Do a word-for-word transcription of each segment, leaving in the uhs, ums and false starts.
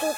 Money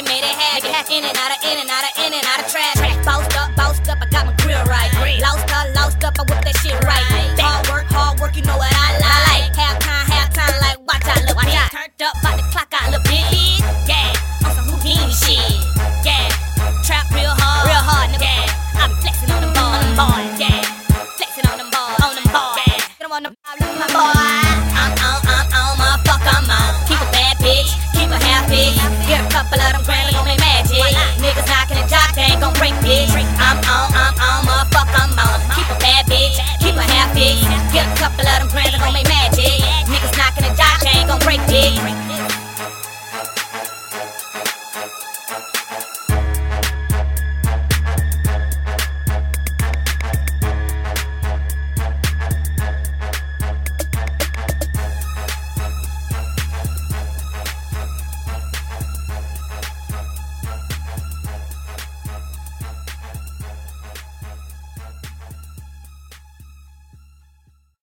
made it happy, in and out of, in and out of.